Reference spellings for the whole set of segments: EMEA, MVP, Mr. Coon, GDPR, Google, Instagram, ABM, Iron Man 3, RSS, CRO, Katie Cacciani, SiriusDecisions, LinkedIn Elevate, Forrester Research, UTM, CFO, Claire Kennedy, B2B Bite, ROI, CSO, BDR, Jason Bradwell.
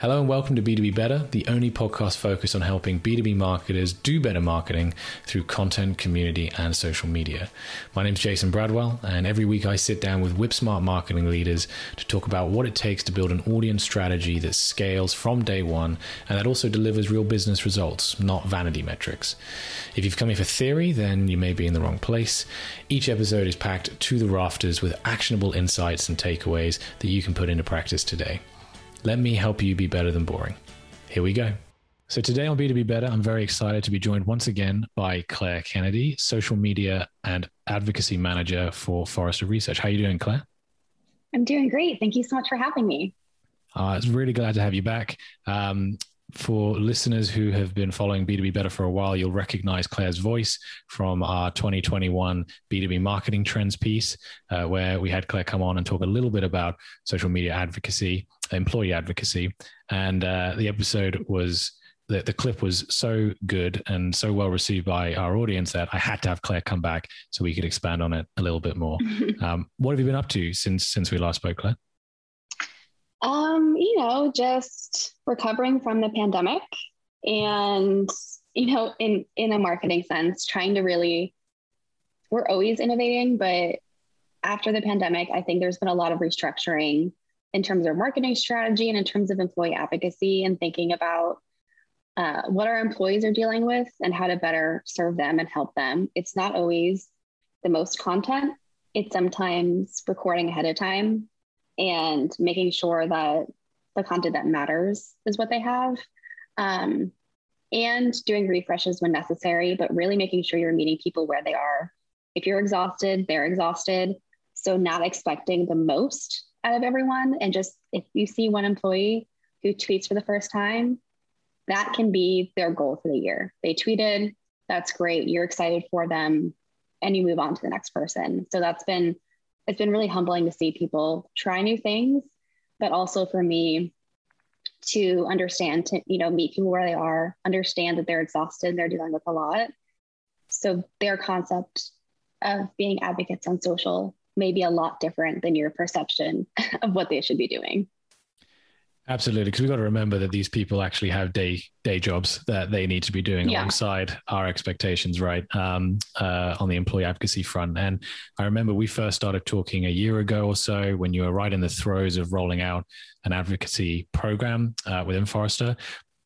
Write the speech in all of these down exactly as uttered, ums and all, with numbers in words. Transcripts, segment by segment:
Hello and welcome to B two B Better, the only podcast focused on helping B two B marketers do better marketing through content, community, and social media. My name's Jason Bradwell, and every week I sit down with whip-smart marketing leaders to talk about what it takes to build an audience strategy that scales from day one and that also delivers real business results, not vanity metrics. If you've come here for theory, then you may be in the wrong place. Each episode is packed to the rafters with actionable insights and takeaways that you can put into practice today. Let me help you be better than boring. Here we go. So today on B two B Better, I'm very excited to be joined once again by Claire Kennedy, social media and advocacy manager for Forrester Research. How are you doing, Claire? I'm doing great. Thank you so much for having me. Uh, it's really glad to have you back. Um, For listeners who have been following B two B Better for a while, you'll recognize Claire's voice from our twenty twenty-one B two B marketing trends piece, uh, where we had Claire come on and talk a little bit about social media advocacy, employee advocacy. And uh, the episode was, the, the clip was so good and so well received by our audience that I had to have Claire come back so we could expand on it a little bit more. um, what have you been up to since since we last spoke, Claire? Um, you know, just recovering from the pandemic and, you know, in, in a marketing sense, trying to really, we're always innovating, but after the pandemic, I think there's been a lot of restructuring in terms of marketing strategy and in terms of employee advocacy and thinking about uh, what our employees are dealing with and how to better serve them and help them. It's not always the most content. It's sometimes recording ahead of time and making sure that the content that matters is what they have, um, and doing refreshes when necessary, but really making sure you're meeting people where they are. If you're exhausted, they're exhausted. So not expecting the most out of everyone. And just if you see one employee who tweets for the first time, that can be their goal for the year. They tweeted, that's great. You're excited for them and you move on to the next person. So that's been It's been really humbling to see people try new things, but also for me to understand, to, you know, meet people where they are, understand that they're exhausted, they're dealing with a lot. So their concept of being advocates on social may be a lot different than your perception of what they should be doing. Absolutely, because we've got to remember that these people actually have day day jobs that they need to be doing yeah. alongside our expectations, right, um, uh, on the employee advocacy front. And I remember we first started talking a year ago or so when you were right in the throes of rolling out an advocacy program uh, within Forrester.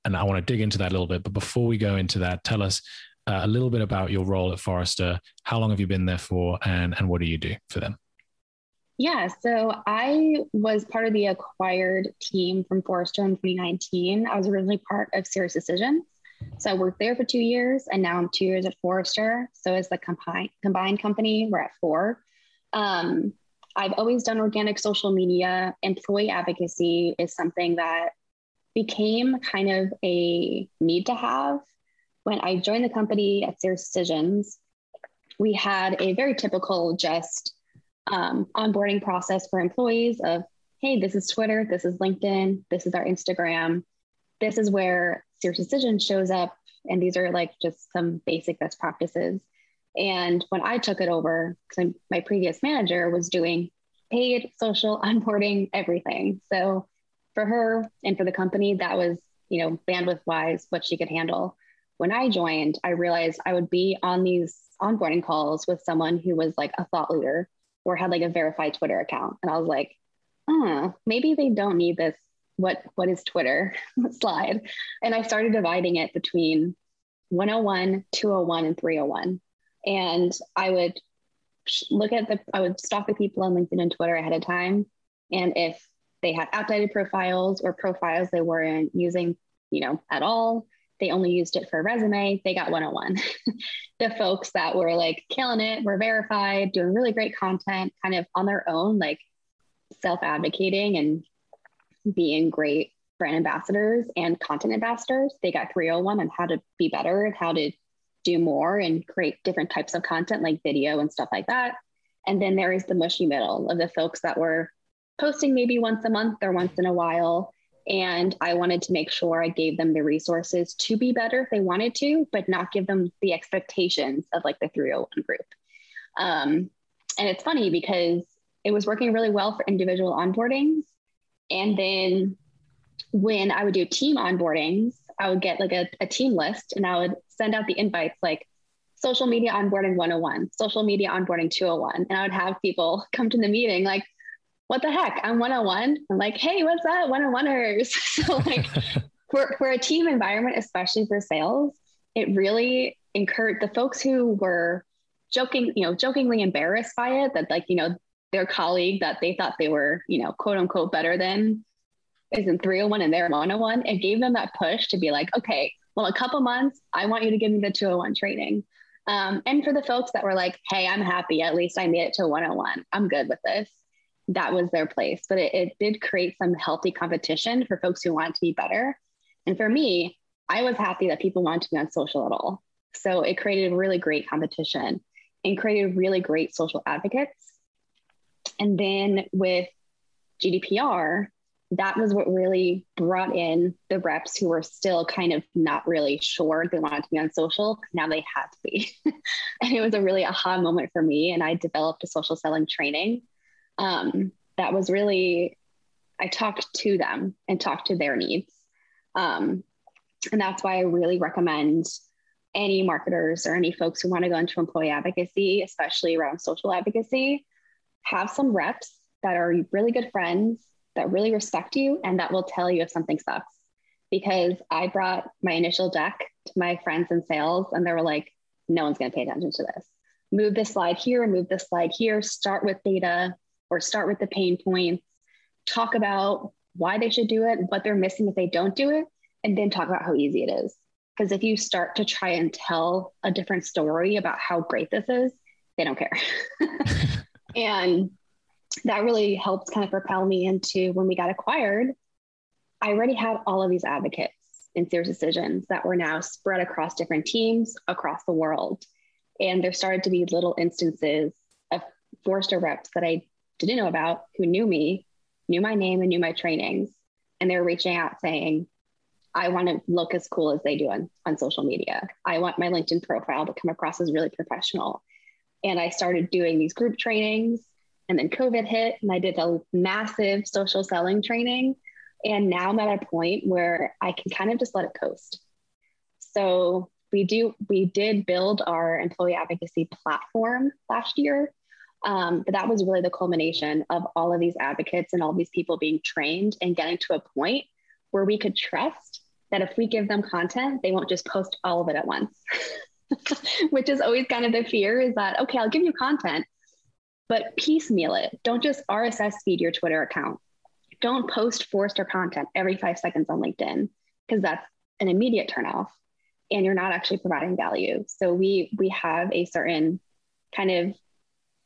And I want to dig into that a little bit. But before we go into that, tell us uh, a little bit about your role at Forrester. How long have you been there for and, and what do you do for them? Yeah, so I was part of the acquired team from Forrester in twenty nineteen. I was originally part of SiriusDecisions. So I worked there for two years and now I'm two years at Forrester. So as the combined, combined company, we're at four. Um, I've always done organic social media. Employee advocacy is something that became kind of a need to have. When I joined the company at SiriusDecisions, we had a very typical just Um, onboarding process for employees of, hey, this is Twitter, this is LinkedIn, this is our Instagram, this is where SiriusDecisions shows up, and these are like just some basic best practices. And when I took it over, because my previous manager was doing paid social onboarding, everything. So for her and for the company, that was, you know, bandwidth-wise what she could handle. When I joined, I realized I would be on these onboarding calls with someone who was like a thought leader or had like a verified Twitter account. And I was like, oh, maybe they don't need this. What, what is Twitter slide? And I started dividing it between one oh one, two oh one, and three oh one. And I would look at the, I would stalk the people on LinkedIn and Twitter ahead of time. And if they had outdated profiles or profiles they weren't using, you know, at all, they only used it for a resume, they got one oh one. The folks that were like killing it, were verified, doing really great content, kind of on their own, like self-advocating and being great brand ambassadors and content ambassadors, they got three oh one on how to be better and how to do more and create different types of content like video and stuff like that. And then there is the mushy middle of the folks that were posting maybe once a month or once in a while. And I wanted to make sure I gave them the resources to be better if they wanted to, but not give them the expectations of like the three oh one group. Um, and it's funny because it was working really well for individual onboardings. And then when I would do team onboardings, I would get like a, a team list and I would send out the invites like social media onboarding one oh one, social media onboarding two oh one. And I would have people come to the meeting like, what the heck? I'm one oh one. I'm like, hey, what's up, one oh one-ers? So like for, for a team environment, especially for sales, it really encouraged the folks who were joking, you know, jokingly embarrassed by it, that like, you know, their colleague that they thought they were, you know, quote unquote better than isn't three oh one and they're one oh one. It gave them that push to be like, okay, well, a couple months, I want you to give me the two oh one training. Um, and for the folks that were like, hey, I'm happy. At least I made it to one oh one. I'm good with this. That was their place. But it, it did create some healthy competition for folks who wanted to be better. And for me, I was happy that people wanted to be on social at all. So it created a really great competition and created really great social advocates. And then with G D P R, that was what really brought in the reps who were still kind of not really sure they wanted to be on social. Now they had to be. And it was a really aha moment for me. And I developed a social selling training. Um, that was really, I talked to them and talked to their needs. Um, and that's why I really recommend any marketers or any folks who want to go into employee advocacy, especially around social advocacy, have some reps that are really good friends, that really respect you, and that will tell you if something sucks. Because I brought my initial deck to my friends in sales and they were like, no one's going to pay attention to this. Move this slide here, move this slide here, start with data or start with the pain points, talk about why they should do it, what they're missing if they don't do it, and then talk about how easy it is. Because if you start to try and tell a different story about how great this is, they don't care. And that really helped kind of propel me into when we got acquired, I already had all of these advocates in SiriusDecisions that were now spread across different teams across the world. And there started to be little instances of Forrester reps that I didn't know about who knew me, knew my name and knew my trainings. And they were reaching out saying, I want to look as cool as they do on, on social media. I want my LinkedIn profile to come across as really professional. And I started doing these group trainings, and then COVID hit and I did a massive social selling training. And now I'm at a point where I can kind of just let it coast. So we do, we did build our employee advocacy platform last year. Um, but that was really the culmination of all of these advocates and all these people being trained and getting to a point where we could trust that if we give them content, they won't just post all of it at once, which is always kind of the fear is that, okay, I'll give you content, but piecemeal it. Don't just R S S feed your Twitter account. Don't post Forrester content every five seconds on LinkedIn, because that's an immediate turnoff and you're not actually providing value. So we, we have a certain kind of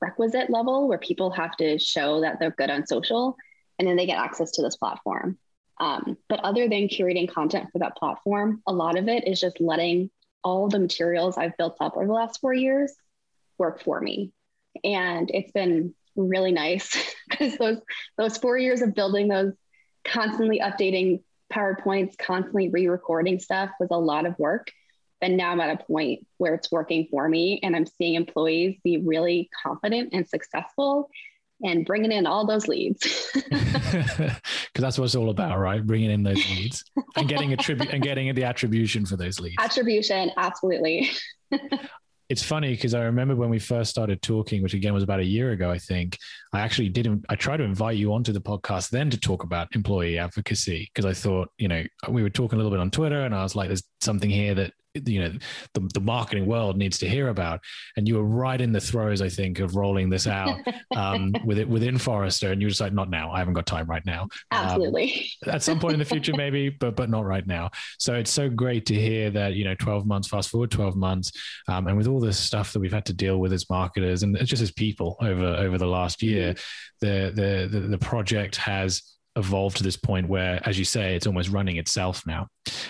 requisite level where people have to show that they're good on social and then they get access to this platform. Um, but other than curating content for that platform, a lot of it is just letting all the materials I've built up over the last four years work for me. And it's been really nice because those those four years of building those, constantly updating PowerPoints, constantly re-recording stuff was a lot of work. But now I'm at a point where it's working for me and I'm seeing employees be really confident and successful and bringing in all those leads. Because that's what it's all about, right? Bringing in those leads and getting attribute and getting the attribution for those leads. Attribution, absolutely. It's funny because I remember when we first started talking, which again was about a year ago, I think, I actually didn't, I tried to invite you onto the podcast then to talk about employee advocacy because I thought, you know, we were talking a little bit on Twitter and I was like, there's something here that, you know, the, the marketing world needs to hear about. And you were right in the throes, I think, of rolling this out um, with it within Forrester. And you were just like, not now, I haven't got time right now. Absolutely. Um, at some point in the future, maybe, but, but not right now. So it's so great to hear that, you know, twelve months, fast forward twelve months. Um, and with all this stuff that we've had to deal with as marketers and just as people over, over the last year, mm-hmm. the, the, the, the project has evolved to this point where, as you say, it's almost running itself now.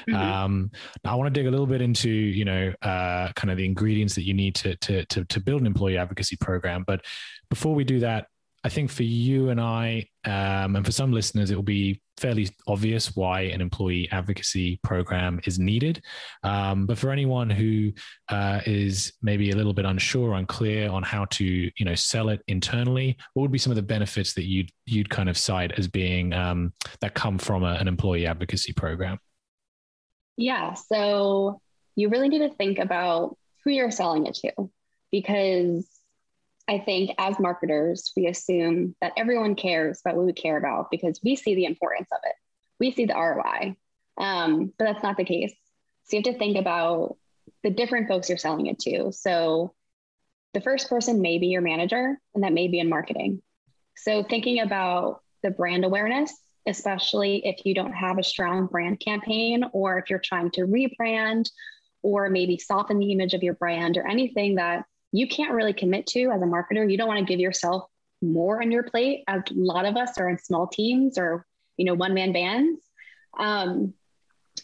Mm-hmm. Um, I want to dig a little bit into, you know, uh, kind of the ingredients that you need to, to, to, to build an employee advocacy program. But before we do that, I think for you and I, um, and for some listeners, it will be fairly obvious why an employee advocacy program is needed. Um, but for anyone who uh, is maybe a little bit unsure, unclear on how to, you know, sell it internally, what would be some of the benefits that you'd you'd kind of cite as being um, that come from a, an employee advocacy program? Yeah, so you really need to think about who you're selling it to, because I think as marketers, we assume that everyone cares about what we care about because we see the importance of it. We see the R O I, um, but that's not the case. So you have to think about the different folks you're selling it to. So the first person may be your manager, and that may be in marketing. So thinking about the brand awareness, especially if you don't have a strong brand campaign, or if you're trying to rebrand or maybe soften the image of your brand or anything that you can't really commit to as a marketer. You don't want to give yourself more on your plate. A lot of us are in small teams or, you know, one-man bands. Um,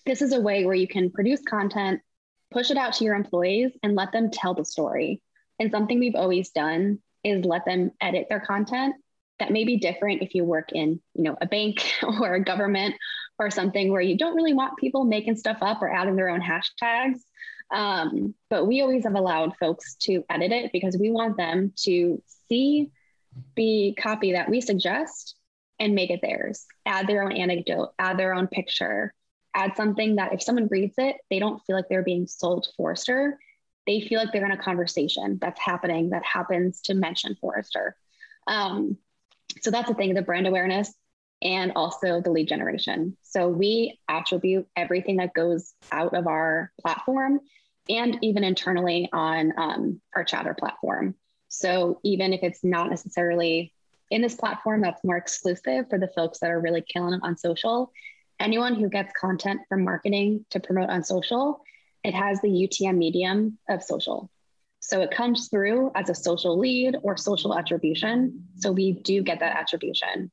this is a way where you can produce content, push it out to your employees, and let them tell the story. And something we've always done is let them edit their content. That may be different if you work in, you know, a bank or a government or something where you don't really want people making stuff up or adding their own hashtags. Um, but we always have allowed folks to edit it because we want them to see the copy that we suggest and make it theirs, add their own anecdote, add their own picture, add something that if someone reads it, they don't feel like they're being sold Forrester. They feel like they're in a conversation that's happening, that happens to mention Forrester. Um, so that's the thing, the brand awareness and also the lead generation. So we attribute everything that goes out of our platform and even internally on um, our chatter platform. So even if it's not necessarily in this platform, that's more exclusive for the folks that are really killing it on social. Anyone who gets content from marketing to promote on social, it has the U T M medium of social. So it comes through as a social lead or social attribution. So we do get that attribution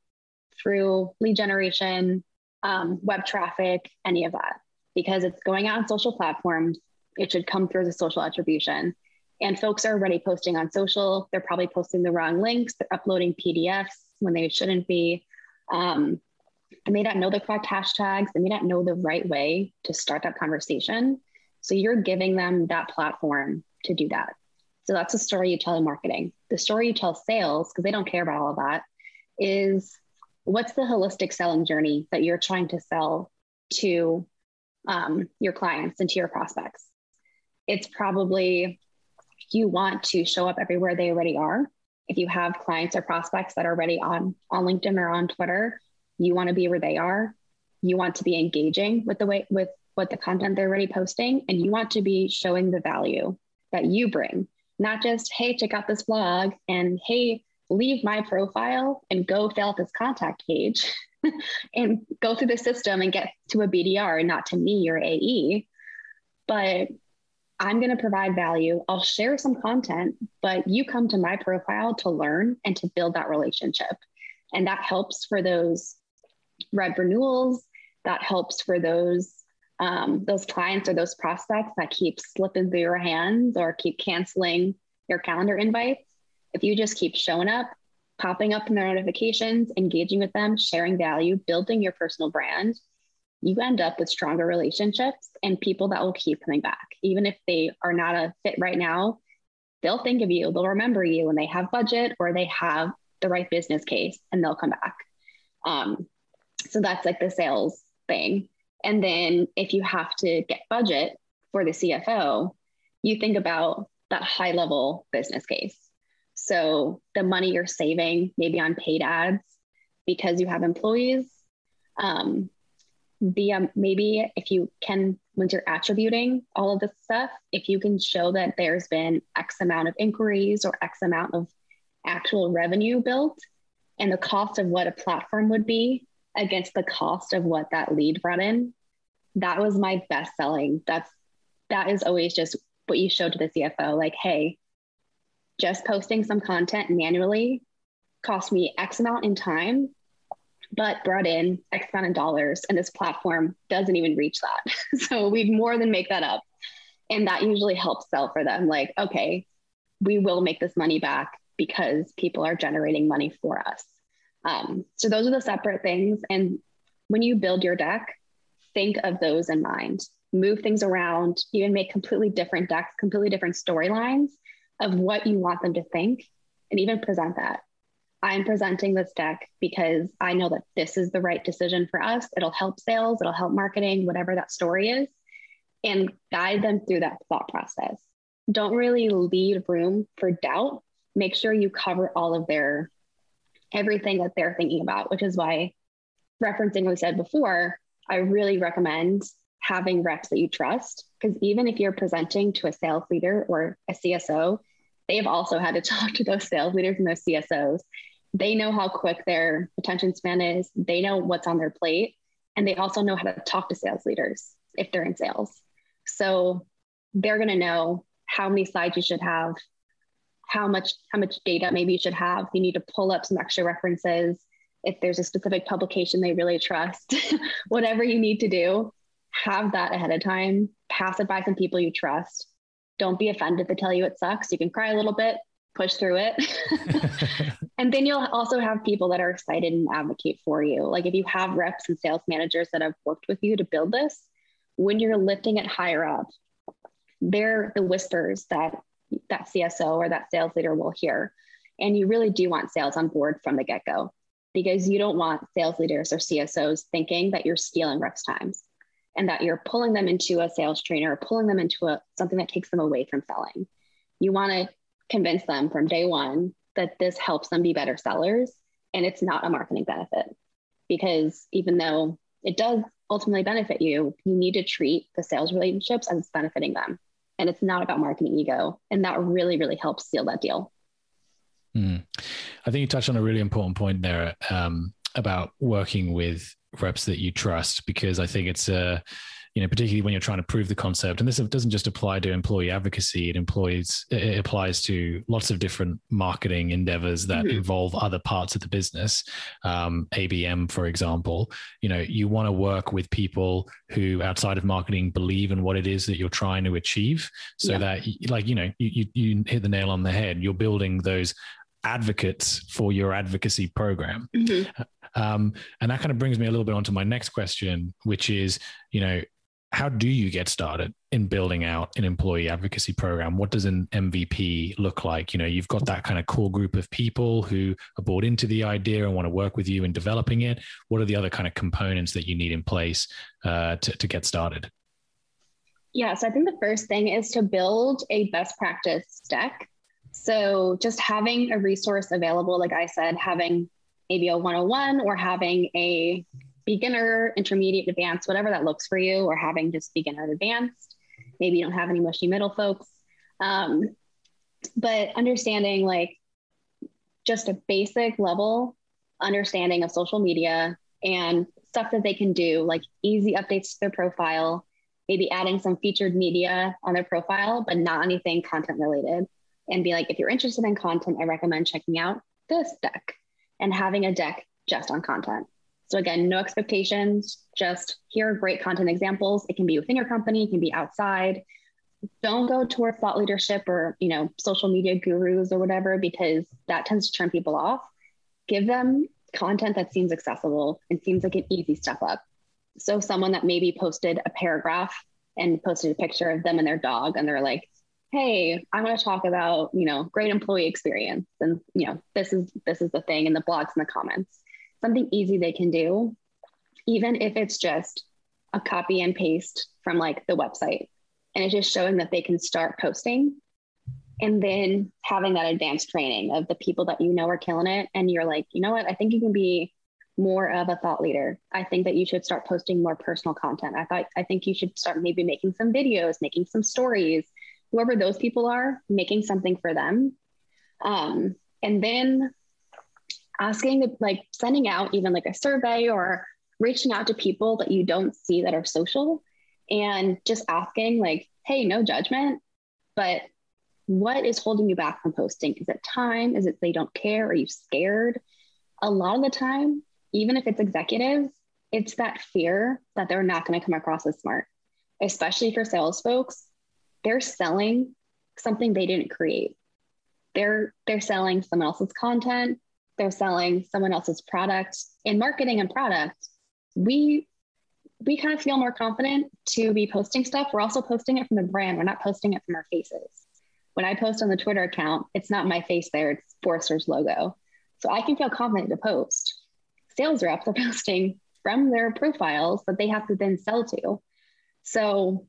through lead generation, um, web traffic, any of that, because it's going out on social platforms. It should come through the social attribution, and folks are already posting on social. They're probably posting the wrong links. They're uploading P D Fs when they shouldn't be. Um, they may not know the correct hashtags. They may not know the right way to start that conversation. So you're giving them that platform to do that. So that's the story you tell in marketing. The story you tell sales, because they don't care about all of that, is what's the holistic selling journey that you're trying to sell to um, your clients and to your prospects? It's probably you want to show up everywhere they already are. If you have clients or prospects that are already on, on LinkedIn or on Twitter, you want to be where they are. You want to be engaging with the way with what the content they're already posting, and you want to be showing the value that you bring, not just, hey, check out this blog and hey, leave my profile and go fill out this contact page and go through the system and get to a B D R and not to me or A E. But I'm going to provide value. I'll share some content, but you come to my profile to learn and to build that relationship. And that helps for those red renewals. That helps for those um, those clients or those prospects that keep slipping through your hands or keep canceling your calendar invites. If you just keep showing up, popping up in their notifications, engaging with them, sharing value, building your personal brand, you end up with stronger relationships and people that will keep coming back. Even if they are not a fit right now, they'll think of you, they'll remember you when they have budget or they have the right business case, and they'll come back. Um, so that's like the sales thing. And then if you have to get budget for the C F O, you think about that high level business case. So the money you're saving maybe on paid ads because you have employees, um, the, um, maybe if you can, when you're attributing all of this stuff, if you can show that there's been X amount of inquiries or X amount of actual revenue built and the cost of what a platform would be against the cost of what that lead brought in, that was my best selling. That's, that is always just what you show to the C F O, like, hey, just posting some content manually cost me X amount in time, but brought in X amount of dollars, and this platform doesn't even reach that. So we'd more than make that up. And that usually helps sell for them. Like, okay, we will make this money back because people are generating money for us. Um, so those are the separate things. And when you build your deck, think of those in mind, move things around, even make completely different decks, completely different storylines of what you want them to think, and even present that. I'm presenting this deck because I know that this is the right decision for us. It'll help sales, it'll help marketing, whatever that story is, and guide them through that thought process. Don't really leave room for doubt. Make sure you cover all of their, everything that they're thinking about, which is why, referencing what we said before, I really recommend having reps that you trust, because even if you're presenting to a sales leader or a C S O, they've also had to talk to those sales leaders and those C S Os. They know how quick their attention span is. They know what's on their plate. And they also know how to talk to sales leaders if they're in sales. So they're going to know how many slides you should have, how much, how much data maybe you should have. You need to pull up some extra references. If there's a specific publication they really trust, whatever you need to do, have that ahead of time, pass it by some people you trust. Don't be offended if they tell you it sucks. You can cry a little bit, push through it. And then you'll also have people that are excited and advocate for you. Like if you have reps and sales managers that have worked with you to build this, when you're lifting it higher up, they're the whispers that that C S O or that sales leader will hear. And you really do want sales on board from the get-go, because you don't want sales leaders or C S Os thinking that you're stealing reps' times and that you're pulling them into a sales trainer or pulling them into a, something that takes them away from selling. You want to convince them from day one that this helps them be better sellers, and it's not a marketing benefit, because even though it does ultimately benefit you, you need to treat the sales relationships as it's benefiting them. And it's not about marketing ego. And that really, really helps seal that deal. Hmm. I think you touched on a really important point there um, about working with reps that you trust, because I think it's a, uh, you know, particularly when you're trying to prove the concept, and this doesn't just apply to employee advocacy, it employs, it applies to lots of different marketing endeavors that mm-hmm. involve other parts of the business. Um, A B M, for example, you know, you want to work with people who outside of marketing believe in what it is that you're trying to achieve, so yeah. that like, you know, you, you, you hit the nail on the head, you're building those advocates for your advocacy program. Mm-hmm. Um, and that kind of brings me a little bit onto my next question, which is, you know, how do you get started in building out an employee advocacy program? What does an M V P look like? You know, you've got that kind of core group of people who are bought into the idea and want to work with you in developing it. What are the other kind of components that you need in place uh, to, to get started? Yeah. So I think the first thing is to build a best practice deck. So just having a resource available, like I said, having maybe a one oh one or having a beginner, intermediate, advanced, whatever that looks for you, or having just beginner and advanced. Maybe you don't have any mushy middle folks. Um, but understanding like just a basic level understanding of social media and stuff that they can do, like easy updates to their profile, maybe adding some featured media on their profile, but not anything content related. And be like, if you're interested in content, I recommend checking out this deck, and having a deck just on content. So again, no expectations, just here are great content examples. It can be within your company, it can be outside. Don't go towards thought leadership or, you know, social media gurus or whatever, because that tends to turn people off. Give them content that seems accessible and seems like an easy step up. So someone that maybe posted a paragraph and posted a picture of them and their dog, and they're like, hey, I'm going to talk about, you know, great employee experience. And, you know, this is, this is the thing in the blogs and the comments, something easy they can do, even if it's just a copy and paste from like the website. And it's just showing that they can start posting, and then having that advanced training of the people that, you know, are killing it. And you're like, you know what, I think you can be more of a thought leader. I think that you should start posting more personal content. I thought, I think you should start maybe making some videos, making some stories, whoever those people are, making something for them. Um, and then asking, the, like sending out even like a survey or reaching out to people that you don't see that are social, and just asking like, hey, no judgment, but what is holding you back from posting? Is it time? Is it they don't care? Are you scared? A lot of the time, even if it's executives, it's that fear that they're not going to come across as smart, especially for sales folks. They're selling something they didn't create. they're they're selling someone else's content, they're selling someone else's product. In marketing and product, we we kind of feel more confident to be posting stuff. We're also posting it from the brand. We're not posting it from our faces. When I post on the Twitter account, it's not my face there, it's Forrester's logo. So I can feel confident to post. Sales reps are posting from their profiles that they have to then sell to. So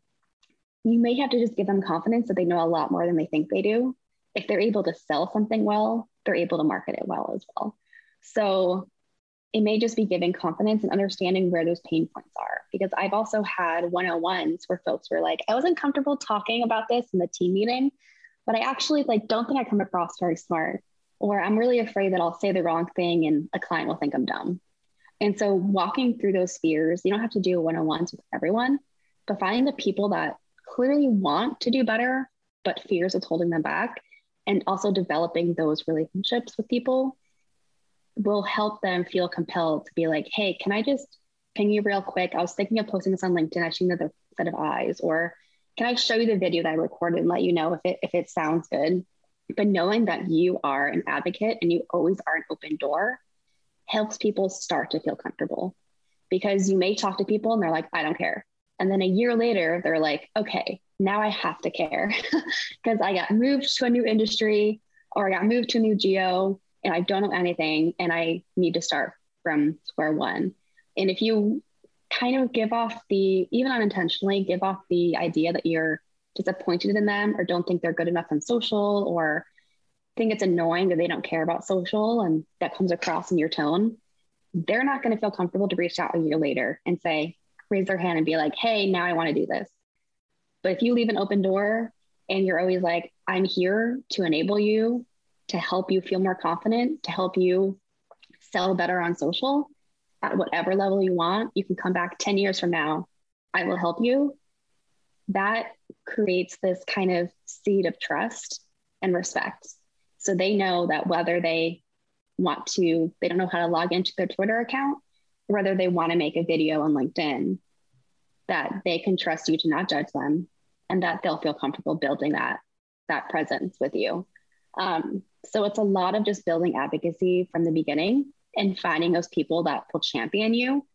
you may have to just give them confidence that they know a lot more than they think they do. If they're able to sell something well, they're able to market it well as well. So it may just be giving confidence and understanding where those pain points are. Because I've also had one oh ones where folks were like, I wasn't comfortable talking about this in the team meeting, but I actually like don't think I come across very smart, or I'm really afraid that I'll say the wrong thing and a client will think I'm dumb. And so walking through those fears, you don't have to do one oh ones with everyone, but finding the people that clearly want to do better, but fears is holding them back, and also developing those relationships with people will help them feel compelled to be like, hey, can I just ping you real quick? I was thinking of posting this on LinkedIn. I've seen another set of eyes, or can I show you the video that I recorded and let you know if it if it sounds good? But knowing that you are an advocate and you always are an open door helps people start to feel comfortable, because you may talk to people and they're like, I don't care. And then a year later, they're like, okay, now I have to care because I got moved to a new industry, or I got moved to a new geo and I don't know anything and I need to start from square one. And if you kind of give off the, even unintentionally, give off the idea that you're disappointed in them or don't think they're good enough on social, or think it's annoying that they don't care about social, and that comes across in your tone, they're not going to feel comfortable to reach out a year later and say, raise their hand and be like, hey, now I want to do this. But if you leave an open door and you're always like, I'm here to enable you, to help you feel more confident, to help you sell better on social at whatever level you want, you can come back ten years from now, I will help you. That creates this kind of seed of trust and respect. So they know that whether they want to, they don't know how to log into their Twitter account, whether they want to make a video on LinkedIn, that they can trust you to not judge them, and that they'll feel comfortable building that, that presence with you. Um, so it's a lot of just building advocacy from the beginning and finding those people that will champion you.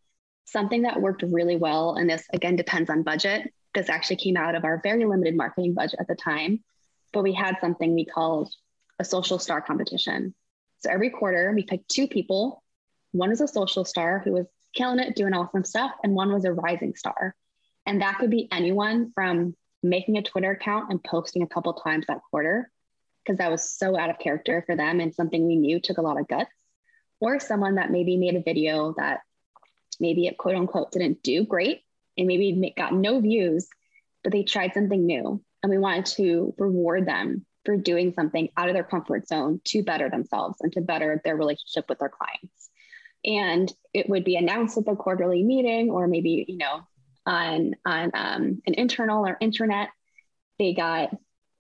Something that worked really well, and this again depends on budget, this actually came out of our very limited marketing budget at the time, but we had something we called a social star competition. So every quarter we picked two people. One was a social star who was killing it, doing awesome stuff, and one was a rising star. And that could be anyone from making a Twitter account and posting a couple times that quarter, because that was so out of character for them and something we knew took a lot of guts, or someone that maybe made a video that maybe it quote unquote didn't do great and maybe got no views, but they tried something new. And we wanted to reward them for doing something out of their comfort zone to better themselves and to better their relationship with their clients. And it would be announced at the quarterly meeting, or maybe, you know, on, on um, an internal or intranet. They got,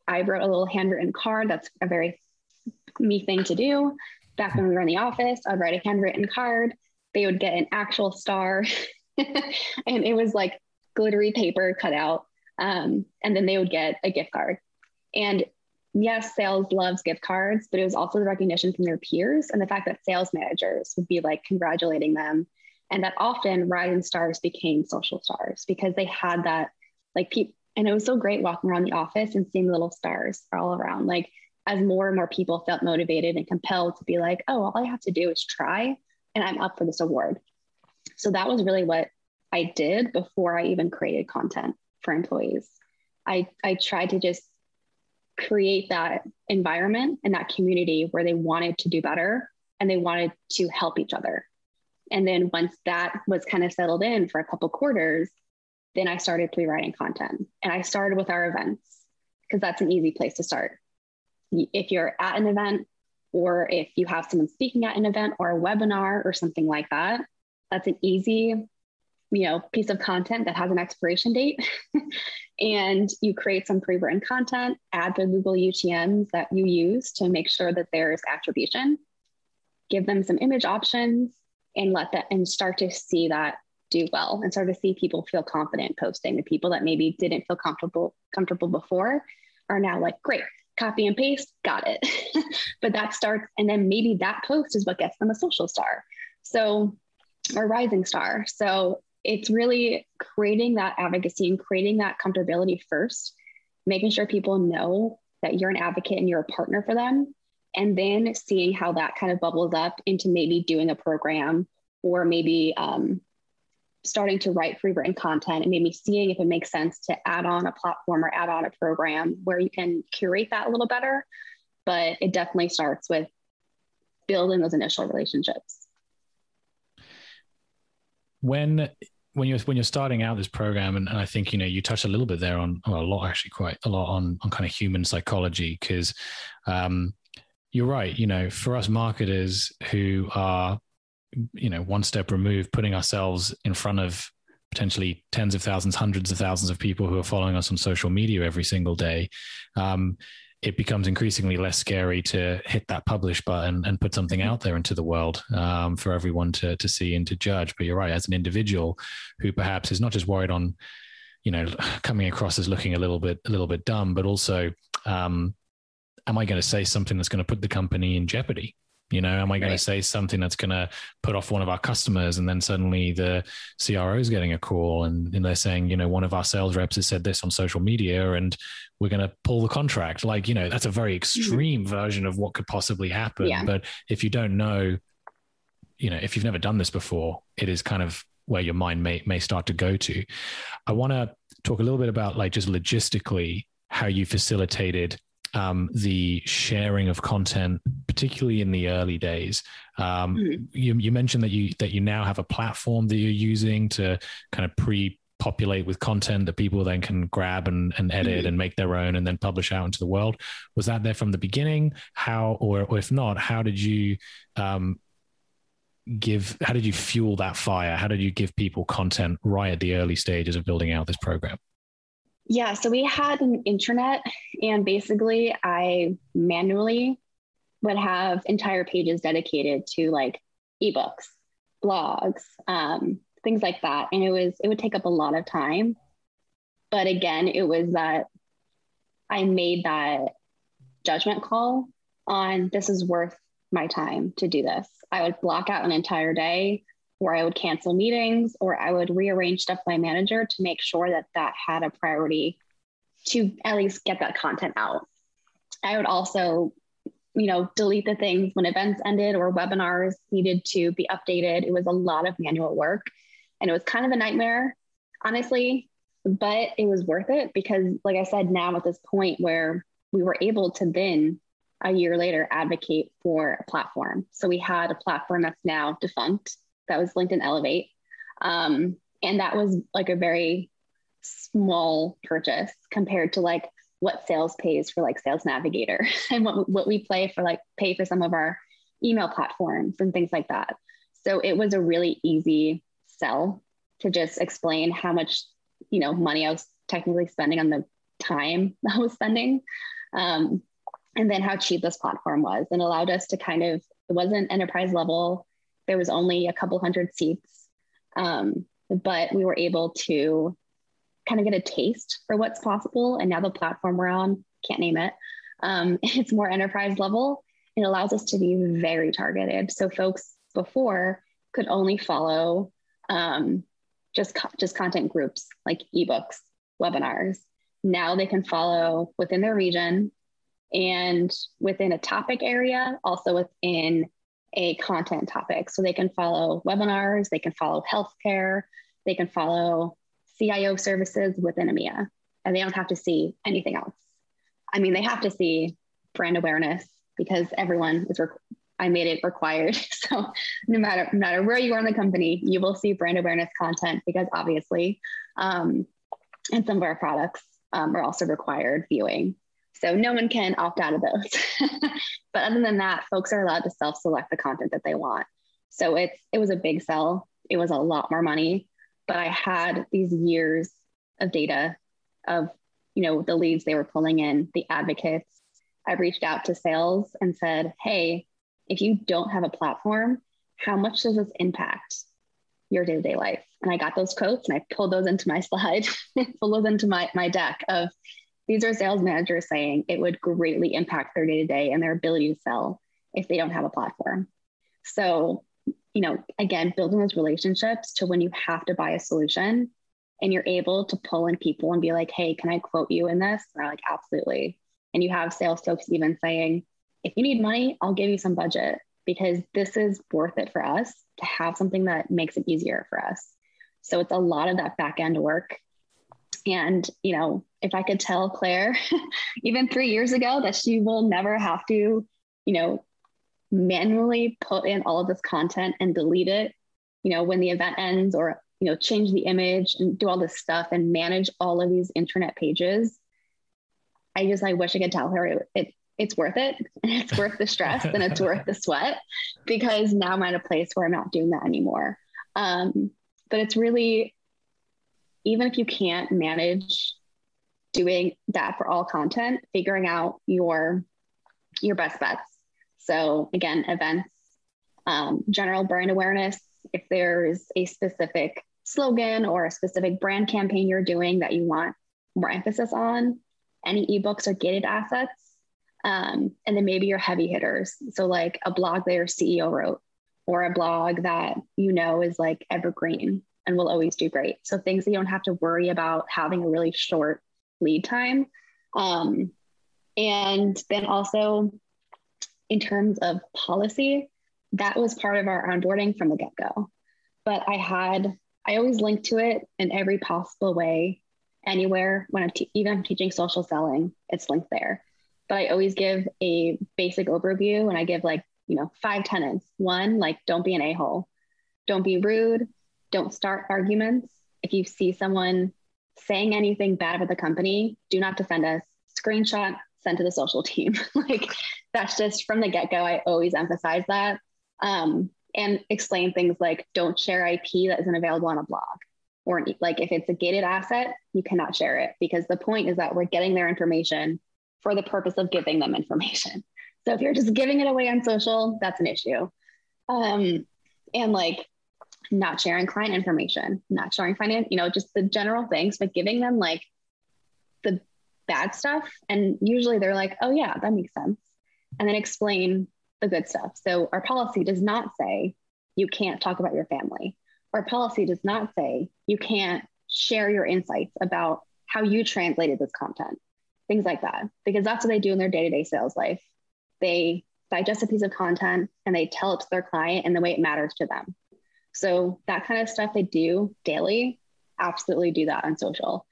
I wrote a little handwritten card. That's a very me thing to do. Back when we were in the office, I'd write a handwritten card. They would get an actual star and it was like glittery paper cut out. Um, and then they would get a gift card. And yes, sales loves gift cards, but it was also the recognition from their peers and the fact that sales managers would be like congratulating them. And that often rising stars became social stars because they had that like people. And it was so great walking around the office and seeing little stars all around. Like as more and more people felt motivated and compelled to be like, oh, all I have to do is try and I'm up for this award. So that was really what I did before I even created content for employees. I, I tried to just create that environment and that community where they wanted to do better and they wanted to help each other. And then once that was kind of settled in for a couple quarters, then I started pre-writing content. And I started with our events because that's an easy place to start. If you're at an event, or if you have someone speaking at an event or a webinar or something like that, that's an easy, you know, piece of content that has an expiration date. And you create some pre-written content, add the Google U T Ms that you use to make sure that there's attribution, give them some image options, and let that, and start to see that do well, and start to see people feel confident posting. The people that maybe didn't feel comfortable, comfortable before are now like, great, copy and paste, got it. But that starts, and then maybe that post is what gets them a social star. So, or rising star. So it's really creating that advocacy and creating that comfortability first, making sure people know that you're an advocate and you're a partner for them. And then seeing how that kind of bubbles up into maybe doing a program or maybe um, starting to write free written content and maybe seeing if it makes sense to add on a platform or add on a program where you can curate that a little better. But it definitely starts with building those initial relationships. When when you're when you're starting out this program, and, and I think, you know, you touched a little bit there on, well, a lot, actually quite a lot on, on kind of human psychology, because um, you're right, you know, for us marketers who are, you know, one step removed, putting ourselves in front of potentially tens of thousands, hundreds of thousands of people who are following us on social media every single day, um, it becomes increasingly less scary to hit that publish button and put something out there into the world um, for everyone to to see and to judge. But you're right, as an individual who perhaps is not just worried on, you know, coming across as looking a little bit, a little bit dumb, but also, um, am I going to say something that's going to put the company in jeopardy? You know, am I going right. to say something that's going to put off one of our customers? And then suddenly the C R O is getting a call and, and they're saying, you know, one of our sales reps has said this on social media and we're going to pull the contract. Like, you know, that's a very extreme mm-hmm. version of what could possibly happen. Yeah. But if you don't know, you know, if you've never done this before, it is kind of where your mind may, may start to go to. I want to talk a little bit about, like, just logistically, how you facilitated Um, the sharing of content, particularly in the early days. Um, mm-hmm. you, you mentioned that you that you now have a platform that you're using to kind of pre-populate with content that people then can grab and, and edit mm-hmm. and make their own and then publish out into the world. Was that there from the beginning? How, or, or if not, how did you um, give, how did you fuel that fire? How did you give people content right at the early stages of building out this program? Yeah, so we had an intranet, and basically I manually would have entire pages dedicated to, like, ebooks, blogs, um, things like that. And it was, it would take up a lot of time. But again, it was that I made that judgment call on, this is worth my time to do this. I would block out an entire day where I would cancel meetings, or I would rearrange stuff with my manager to make sure that that had a priority to at least get that content out. I would also, you know, delete the things when events ended or webinars needed to be updated. It was a lot of manual work, and it was kind of a nightmare, honestly, but it was worth it because, like I said, now at this point where we were able to then a year later advocate for a platform. So we had a platform that's now defunct. That was LinkedIn Elevate. Um, and that was like a very small purchase compared to, like, what sales pays for, like, Sales Navigator and what, what we play for, like, pay for some of our email platforms and things like that. So it was a really easy sell to just explain how much, you know, money I was technically spending on the time I was spending. Um, and then how cheap this platform was, and allowed us to kind of, it wasn't enterprise level. There was only a couple hundred seats, um, but we were able to kind of get a taste for what's possible. And now the platform we're on, can't name it, um, it's more enterprise level. It allows us to be very targeted. So folks before could only follow um, just, co- just content groups like ebooks, webinars. Now they can follow within their region and within a topic area, also within a content topic. So they can follow webinars, they can follow healthcare, they can follow C I O services within EMEA, and they don't have to see anything else. I mean, they have to see brand awareness because everyone is, re- I made it required. So no matter, no matter where you are in the company, you will see brand awareness content because obviously, um, and some of our products um, are also required viewing. So no one can opt out of those. But other than that, folks are allowed to self-select the content that they want. So it's, it was a big sell. It was a lot more money, but I had these years of data of, you know, the leads they were pulling in, the advocates. I reached out to sales and said, hey, if you don't have a platform, how much does this impact your day-to-day life? And I got those quotes and I pulled those into my slide, pulled those into my, my deck of, These are sales managers saying it would greatly impact their day-to-day and their ability to sell if they don't have a platform. So, you know, again, building those relationships to when you have to buy a solution and you're able to pull in people and be like, hey, can I quote you in this? And they're like, absolutely. And you have sales folks even saying, if you need money, I'll give you some budget because this is worth it for us to have something that makes it easier for us. So it's a lot of that back end work. And, you know, if I could tell Claire, even three years ago, that she will never have to, you know, manually put in all of this content and delete it, you know, when the event ends, or, you know, change the image and do all this stuff and manage all of these internet pages. I just, I wish I could tell her it, it it's worth it. And it's worth the stress and it's worth the sweat, because now I'm at a place where I'm not doing that anymore. Um, but it's really, even if you can't manage doing that for all content, figuring out your, your best bets. So again, events, um, general brand awareness. If there's a specific slogan or a specific brand campaign you're doing that you want more emphasis on, any eBooks or gated assets, um, and then maybe your heavy hitters. So like a blog that your C E O wrote, or a blog that you know is like evergreen and will always do great. So things that you don't have to worry about having a really short lead time. Um, and then also, in terms of policy, that was part of our onboarding from the get-go. But I had, I always linked to it in every possible way, anywhere, when I'm te- even if I'm teaching social selling, it's linked there. But I always give a basic overview, and I give like, you know, five tenets. One, like, don't be an a-hole. Don't be rude. Don't start arguments. If you see someone saying anything bad about the company, do not defend us. Screenshot, send to the social team. Like, that's just from the get-go. I always emphasize that. Um, and explain things like, don't share I P that isn't available on a blog, or an, like if it's a gated asset, you cannot share it, because the point is that we're getting their information for the purpose of giving them information. So if you're just giving it away on social, that's an issue. Um, and like not sharing client information, not sharing finance, you know, just the general things, but giving them like the bad stuff. And usually they're like, oh yeah, that makes sense. And then explain the good stuff. So our policy does not say you can't talk about your family. Our policy does not say you can't share your insights about how you translated this content, things like that, because that's what they do in their day-to-day sales life. They digest a piece of content and they tell it to their client in the way it matters to them. So that kind of stuff they do daily, absolutely do that on social.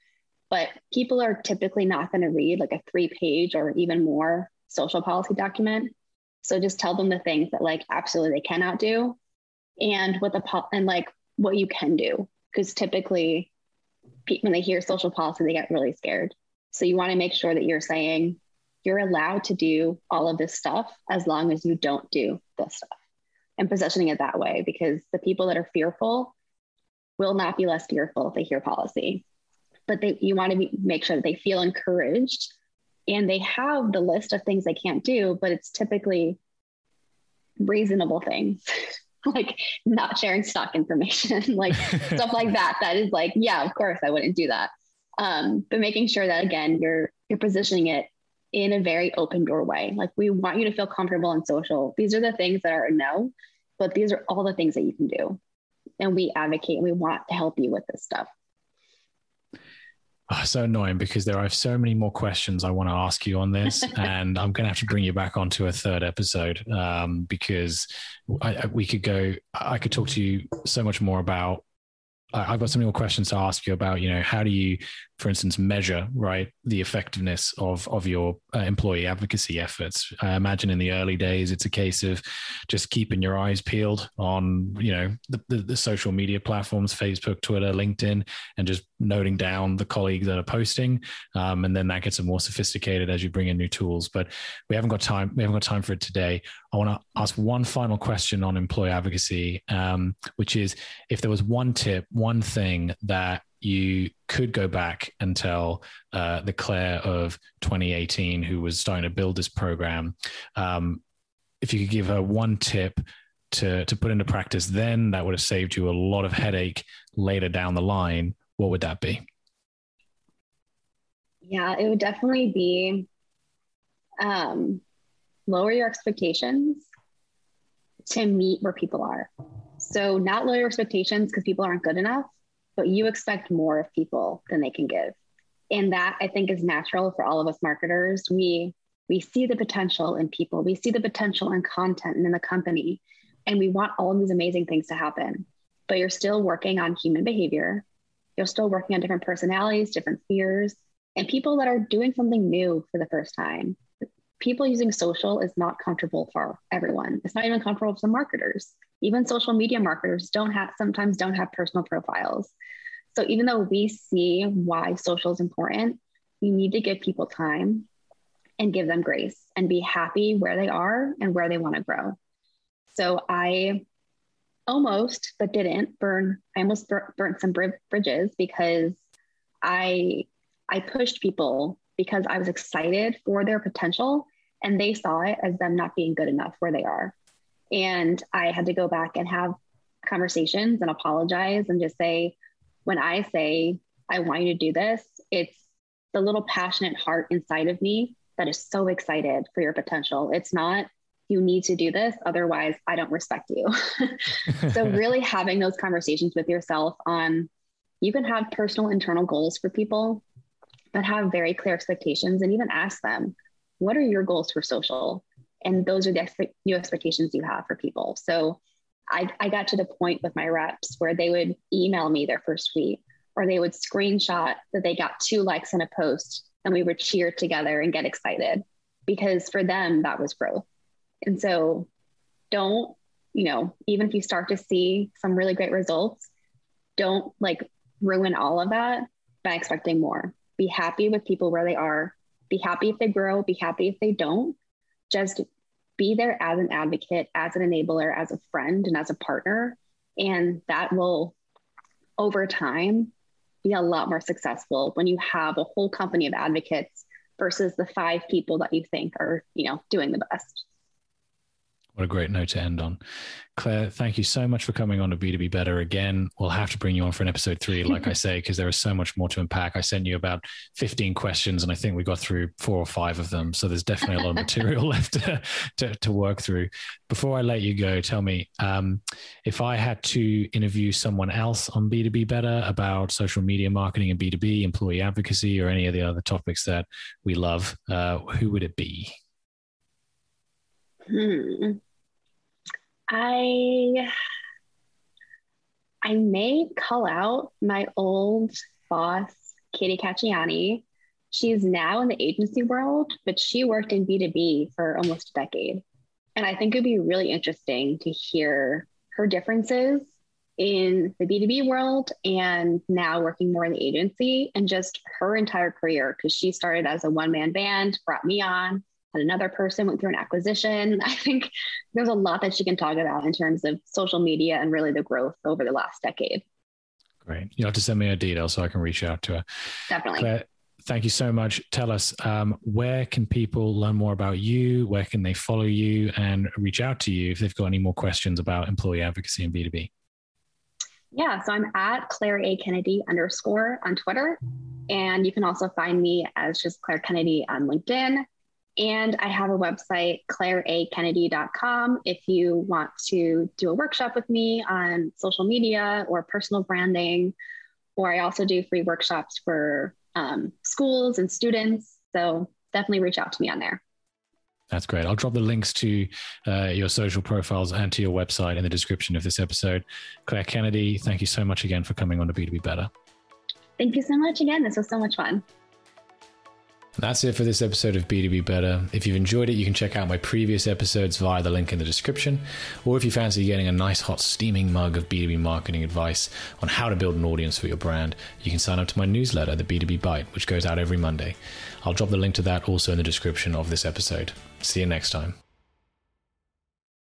But people are typically not going to read like a three-page or even more social policy document. So just tell them the things that like absolutely they cannot do, and what the po- and like what you can do, because typically when they hear social policy, they get really scared. So you want to make sure that you're saying you're allowed to do all of this stuff as long as you don't do this stuff, and positioning it that way, because the people that are fearful will not be less fearful if they hear policy, but they, you want to be, make sure that they feel encouraged. And they have the list of things they can't do, but it's typically reasonable things, like not sharing stock information, like stuff like that. That is like, yeah, of course I wouldn't do that. Um, but making sure that, again, you're you're positioning it in a very open doorway. Like, we want you to feel comfortable on social. These are the things that are a no, but these are all the things that you can do. And we advocate and we want to help you with this stuff. Oh, so annoying, because there are so many more questions I want to ask you on this, and I'm going to have to bring you back onto a third episode, um, because I, I, we could go, I could talk to you so much more about, I, I've got so many more questions to ask you about, you know, how do you, for instance, measure, right, the effectiveness of, of your uh, employee advocacy efforts? I imagine in the early days, it's a case of just keeping your eyes peeled on, you know, the, the, the social media platforms, Facebook, Twitter, LinkedIn, and just noting down the colleagues that are posting. Um, and then that gets more sophisticated as you bring in new tools, but we haven't got time. We haven't got time for it today. I want to ask one final question on employee advocacy, um, which is, if there was one tip, one thing that you could go back and tell uh, the Claire of twenty eighteen, who was starting to build this program, um, if you could give her one tip to, to put into practice then, that would have saved you a lot of headache later down the line, what would that be? Yeah, it would definitely be um, lower your expectations to meet where people are. So not lower your expectations because people aren't good enough, but you expect more of people than they can give. And that, I think, is natural for all of us marketers. We we see the potential in people. We see the potential in content and in the company. And we want all of these amazing things to happen. But you're still working on human behavior. You're still working on different personalities, different fears, and people that are doing something new for the first time. People using social is not comfortable for everyone. It's not even comfortable for some marketers. Even social media marketers don't have, sometimes don't have personal profiles. So even though we see why social is important, you need to give people time and give them grace and be happy where they are and where they want to grow. So I almost, but didn't burn, I almost bur- burnt some br- bridges because I, I pushed people because I was excited for their potential and they saw it as them not being good enough where they are. And I had to go back and have conversations and apologize and just say, when I say, I want you to do this, it's the little passionate heart inside of me that is so excited for your potential. It's not, you need to do this, otherwise I don't respect you. So really having those conversations with yourself on, you can have personal internal goals for people, but have very clear expectations and even ask them, what are your goals for social? And those are the expe- new expectations you have for people. So I, I got to the point with my reps where they would email me their first tweet, or they would screenshot that they got two likes on a post, and we would cheer together and get excited because for them, that was growth. And so don't, you know, even if you start to see some really great results, don't like ruin all of that by expecting more. Be happy with people where they are. Be happy if they grow. Be happy if they don't. Just be there as an advocate, as an enabler, as a friend, and as a partner. And that will, over time, be a lot more successful when you have a whole company of advocates versus the five people that you think are, you know, doing the best. What a great note to end on. Claire, thank you so much for coming on to B two B Better again. We'll have to bring you on for an episode three, like I say, because there is so much more to unpack. I sent you about fifteen questions and I think we got through four or five of them. So there's definitely a lot of material left to, to, to work through. Before I let you go, tell me, um, if I had to interview someone else on B two B Better about social media marketing and B two B, employee advocacy, or any of the other topics that we love, uh, who would it be? Hmm. I I may call out my old boss, Katie Cacciani. She's now in the agency world, but she worked in B two B for almost a decade. And I think it'd be really interesting to hear her differences in the B two B world and now working more in the agency and just her entire career, because she started as a one-man band, brought me on, had another person, went through an acquisition. I think there's a lot that she can talk about in terms of social media and really the growth over the last decade. Great. You'll have to send me her details so I can reach out to her. Definitely. Claire, thank you so much. Tell us, um, where can people learn more about you? Where can they follow you and reach out to you if they've got any more questions about employee advocacy and B two B? Yeah, so I'm at Claire A. Kennedy underscore on Twitter. And you can also find me as just Claire Kennedy on LinkedIn. And I have a website, claire a kennedy dot com. If you want to do a workshop with me on social media or personal branding, or I also do free workshops for um, schools and students. So definitely reach out to me on there. That's great. I'll drop the links to uh, your social profiles and to your website in the description of this episode. Claire Kennedy, thank you so much again for coming on to B two B Better. Thank you so much again. This was so much fun. That's it for this episode of B two B Better. If you've enjoyed it, you can check out my previous episodes via the link in the description, or if you fancy getting a nice hot steaming mug of B two B marketing advice on how to build an audience for your brand, you can sign up to my newsletter, The B two B Bite, which goes out every Monday. I'll drop the link to that also in the description of this episode. See you next time.